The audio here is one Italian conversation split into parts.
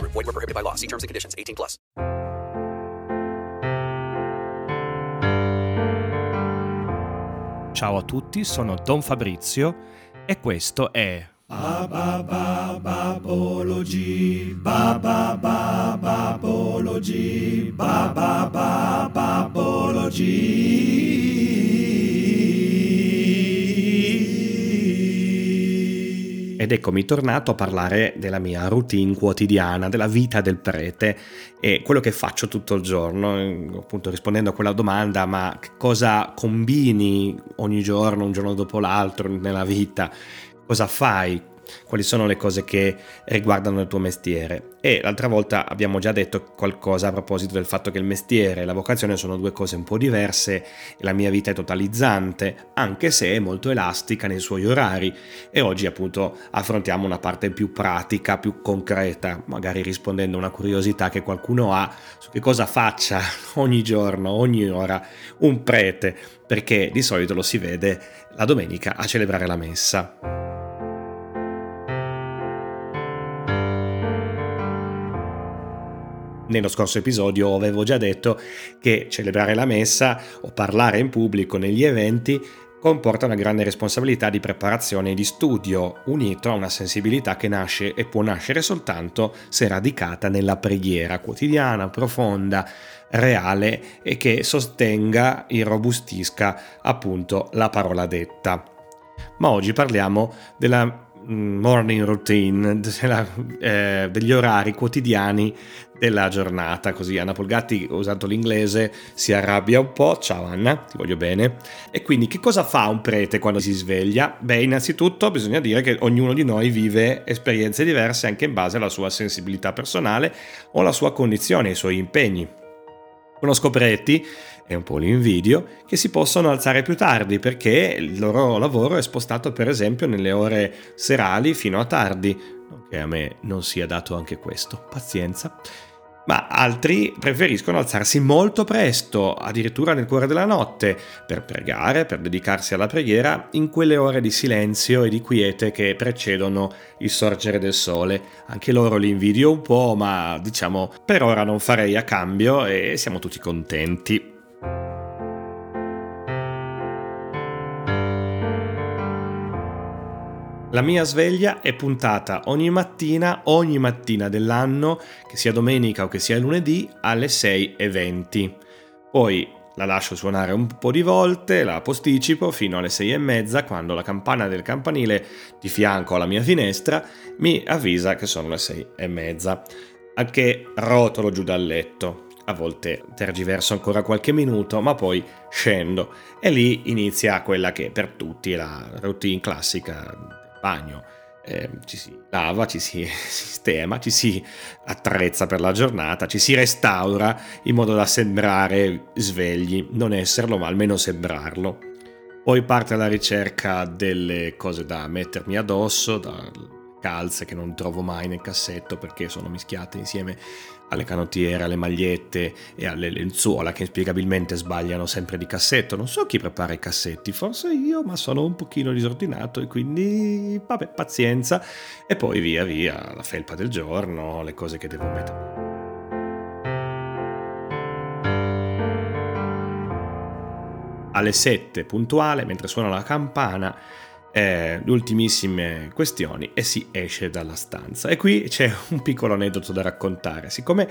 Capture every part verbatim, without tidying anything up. Void where prohibited by law. See terms and conditions. eighteen plus. Ciao a tutti, sono Don Fabrizio e questo è Babology, Babology, Babology. Ed eccomi tornato a parlare della mia routine quotidiana, della vita del prete e quello che faccio tutto il giorno, appunto rispondendo a quella domanda: ma cosa combini ogni giorno, un giorno dopo l'altro nella vita? Cosa fai? Quali sono le cose che riguardano il tuo mestiere? E l'altra volta abbiamo già detto qualcosa a proposito del fatto che il mestiere e la vocazione sono due cose un po' diverse. La mia vita è totalizzante, anche se è molto elastica nei suoi orari, e oggi appunto affrontiamo una parte più pratica, più concreta, magari rispondendo a una curiosità che qualcuno ha su che cosa faccia ogni giorno, ogni ora un prete, perché di solito lo si vede la domenica a celebrare la messa. Nello scorso episodio avevo già detto che celebrare la messa o parlare in pubblico negli eventi comporta una grande responsabilità di preparazione e di studio, unito a una sensibilità che nasce e può nascere soltanto se radicata nella preghiera quotidiana, profonda, reale e che sostenga e robustisca appunto la parola detta. Ma oggi parliamo della morning routine, della, eh, degli orari quotidiani della giornata. Così Anna Polgatti, usando l'inglese, si arrabbia un po'. Ciao Anna, ti voglio bene. E quindi che cosa fa un prete quando si sveglia? Beh, innanzitutto bisogna dire che ognuno di noi vive esperienze diverse anche in base alla sua sensibilità personale o alla sua condizione, ai suoi impegni. Conosco preti, e un po' l'invidio, che si possono alzare più tardi perché il loro lavoro è spostato per esempio nelle ore serali fino a tardi, che a me non sia dato anche questo, pazienza. Ma altri preferiscono alzarsi molto presto, addirittura nel cuore della notte, per pregare, per dedicarsi alla preghiera in quelle ore di silenzio e di quiete che precedono il sorgere del sole. Anche loro li invidio un po', ma diciamo per ora non farei a cambio e siamo tutti contenti. La mia sveglia è puntata ogni mattina, ogni mattina dell'anno, che sia domenica o che sia lunedì, alle sei e venti. Poi la lascio suonare un po' di volte, la posticipo fino alle sei e mezza, quando la campana del campanile di fianco alla mia finestra mi avvisa che sono le sei e mezza, al che rotolo giù dal letto. A volte tergiverso ancora qualche minuto, ma poi scendo. E lì inizia quella che per tutti è la routine classica. Bagno, eh, ci si lava, ci si sistema, ci si attrezza per la giornata, ci si restaura in modo da sembrare svegli, non esserlo ma almeno sembrarlo. Poi parte la ricerca delle cose da mettermi addosso, da calze che non trovo mai nel cassetto perché sono mischiate insieme alle canottiere, alle magliette e alle lenzuola che inspiegabilmente sbagliano sempre di cassetto. Non so chi prepara i cassetti, forse io, ma sono un pochino disordinato e quindi vabbè, pazienza. E poi via via la felpa del giorno, le cose che devo mettere. Alle sette puntuale, mentre suona la campana, Eh, le ultimissime questioni e si esce dalla stanza. E qui c'è un piccolo aneddoto da raccontare. Siccome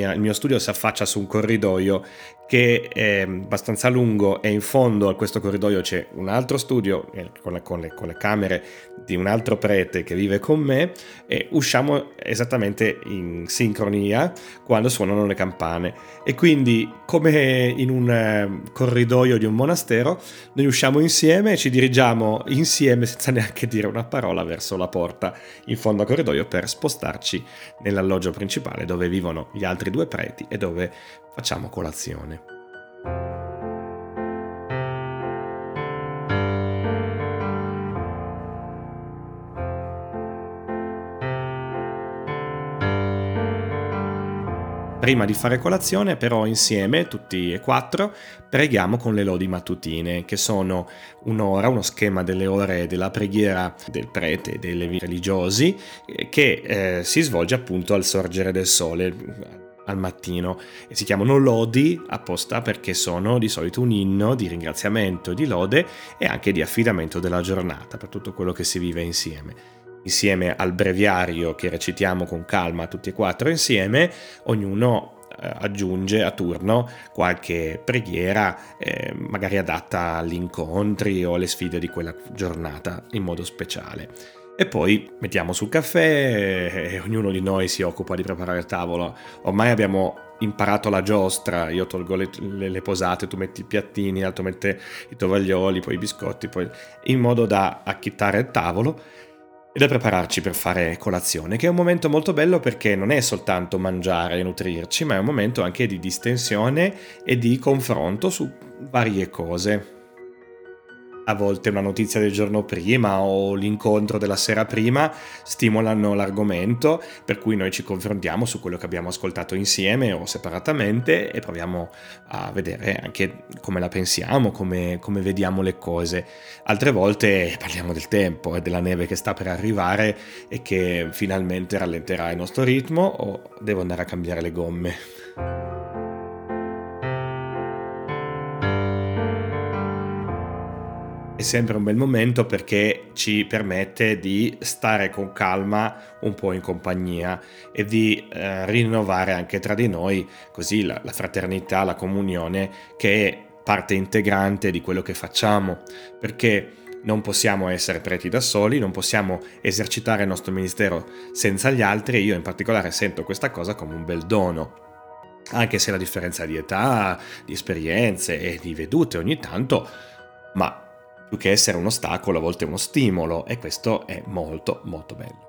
il mio studio si affaccia su un corridoio che è abbastanza lungo e in fondo a questo corridoio c'è un altro studio con le, con le, con le camere di un altro prete che vive con me, e usciamo esattamente in sincronia quando suonano le campane, e quindi come in un corridoio di un monastero noi usciamo insieme e ci dirigiamo insieme senza neanche dire una parola verso la porta in fondo al corridoio per spostarci nell'alloggio principale dove vivono gli altri due preti e dove facciamo colazione. Prima di fare colazione, però, insieme, tutti e quattro, preghiamo con le lodi mattutine, che sono un'ora, uno schema delle ore della preghiera del prete e dei levi religiosi, che eh, si svolge appunto al sorgere del sole, al mattino, e si chiamano lodi apposta perché sono di solito un inno di ringraziamento, di lode e anche di affidamento della giornata per tutto quello che si vive insieme. Insieme al breviario che recitiamo con calma tutti e quattro insieme, ognuno aggiunge a turno qualche preghiera eh, magari adatta agli incontri o alle sfide di quella giornata in modo speciale. E poi mettiamo sul caffè e ognuno di noi si occupa di preparare il tavolo. Ormai abbiamo imparato la giostra: io tolgo le, le posate, tu metti i piattini, l'altro mette i tovaglioli, poi i biscotti, poi, in modo da acchittare il tavolo e da prepararci per fare colazione, che è un momento molto bello perché non è soltanto mangiare e nutrirci, ma è un momento anche di distensione e di confronto su varie cose. A volte una notizia del giorno prima o l'incontro della sera prima stimolano l'argomento, per cui noi ci confrontiamo su quello che abbiamo ascoltato insieme o separatamente e proviamo a vedere anche come la pensiamo, come, come vediamo le cose. Altre volte parliamo del tempo e della neve che sta per arrivare e che finalmente rallenterà il nostro ritmo, o devo andare a cambiare le gomme. È sempre un bel momento perché ci permette di stare con calma un po' in compagnia e di eh, rinnovare anche tra di noi così la, la fraternità, la comunione, che è parte integrante di quello che facciamo, perché non possiamo essere preti da soli, non possiamo esercitare il nostro ministero senza gli altri, e io in particolare sento questa cosa come un bel dono. Anche se la differenza di età, di esperienze e di vedute ogni tanto, ma più che essere un ostacolo, a volte uno stimolo, e questo è molto molto bello.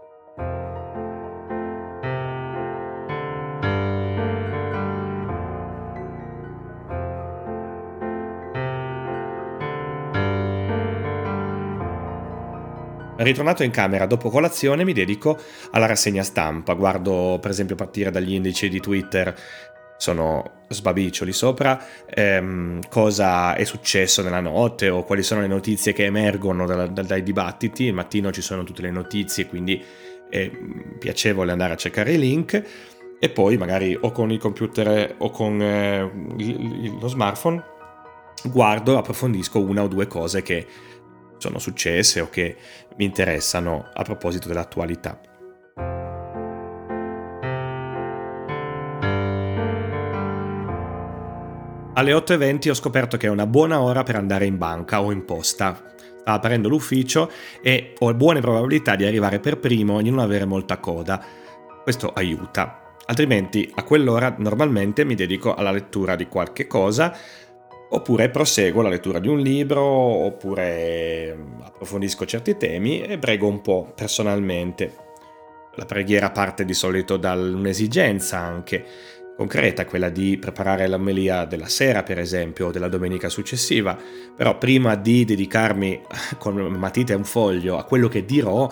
Ritornato in camera dopo colazione mi dedico alla rassegna stampa, guardo per esempio partire dagli indici di Twitter, sono sbabiccioli sopra, ehm, cosa è successo nella notte o quali sono le notizie che emergono da, da, dai dibattiti. Il mattino ci sono tutte le notizie, quindi è piacevole andare a cercare i link, e poi magari o con il computer o con eh, lo smartphone guardo, approfondisco una o due cose che sono successe o che mi interessano a proposito dell'attualità. Alle otto e venti ho scoperto che è una buona ora per andare in banca o in posta. Sta aprendo l'ufficio e ho buone probabilità di arrivare per primo e di non avere molta coda. Questo aiuta. Altrimenti a quell'ora normalmente mi dedico alla lettura di qualche cosa, oppure proseguo la lettura di un libro, oppure approfondisco certi temi e prego un po' personalmente. La preghiera parte di solito da un'esigenza anche concreta, quella di preparare l'omelia della sera per esempio o della domenica successiva, però prima di dedicarmi con matita e un foglio a quello che dirò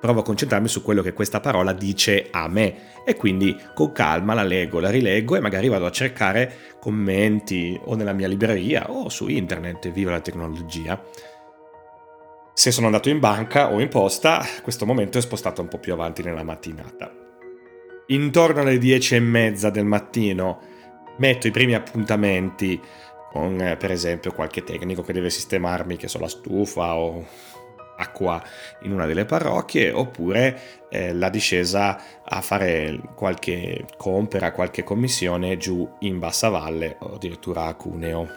provo a concentrarmi su quello che questa parola dice a me, e quindi con calma la leggo, la rileggo e magari vado a cercare commenti o nella mia libreria o su internet, viva la tecnologia. Se sono andato in banca o in posta, questo momento è spostato un po' più avanti nella mattinata. Intorno alle dieci e mezza del mattino metto i primi appuntamenti con, per esempio, qualche tecnico che deve sistemarmi, che so, la stufa o acqua in una delle parrocchie, oppure eh, la discesa a fare qualche compera, qualche commissione giù in bassa valle o addirittura a Cuneo.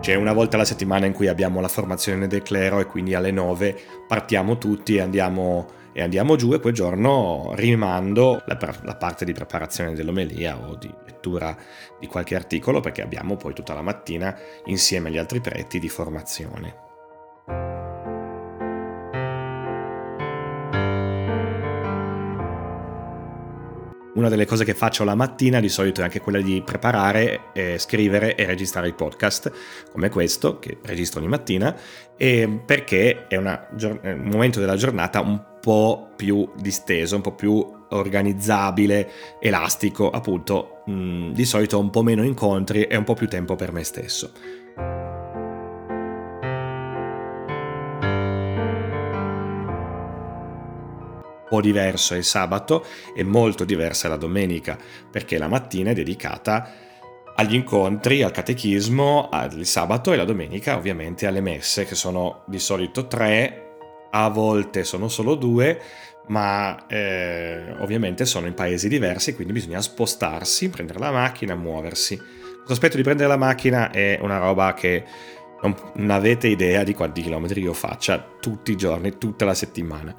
C'è una volta alla settimana in cui abbiamo la formazione del clero e quindi alle nove partiamo tutti e andiamo, e andiamo giù, e quel giorno rimando la, la parte di preparazione dell'omelia o di lettura di qualche articolo, perché abbiamo poi tutta la mattina insieme agli altri preti di formazione. Una delle cose che faccio la mattina di solito è anche quella di preparare, eh, scrivere e registrare i podcast come questo, che registro ogni mattina, e perché è una, un momento della giornata un po' più disteso, un po' più organizzabile, elastico, appunto, mh, di solito ho un po' meno incontri e un po' più tempo per me stesso. Diverso è il sabato e molto diversa è la domenica, perché la mattina è dedicata agli incontri, al catechismo, al sabato, e la domenica ovviamente alle messe, che sono di solito tre, a volte sono solo due, ma eh, ovviamente sono in paesi diversi, quindi bisogna spostarsi, prendere la macchina, muoversi. Questo aspetto di prendere la macchina è una roba che non avete idea di quanti chilometri io faccia tutti i giorni, tutta la settimana.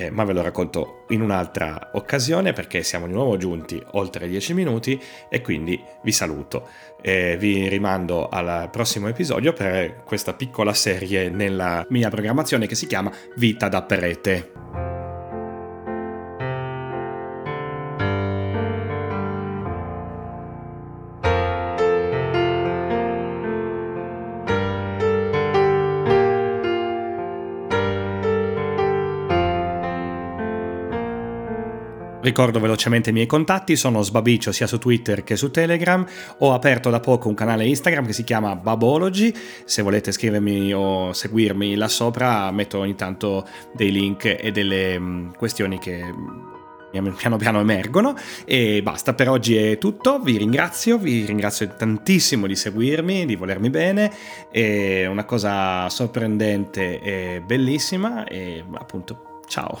Eh, ma ve lo racconto in un'altra occasione, perché siamo di nuovo giunti oltre dieci minuti e quindi vi saluto. Eh, vi rimando al prossimo episodio per questa piccola serie nella mia programmazione che si chiama Vita da Prete. Ricordo velocemente i miei contatti, sono Sbabicio sia su Twitter che su Telegram, ho aperto da poco un canale Instagram che si chiama Babology, se volete scrivermi o seguirmi là sopra metto ogni tanto dei link e delle questioni che piano piano emergono. E basta, per oggi è tutto, vi ringrazio, vi ringrazio tantissimo di seguirmi, di volermi bene, è una cosa sorprendente e bellissima e appunto ciao!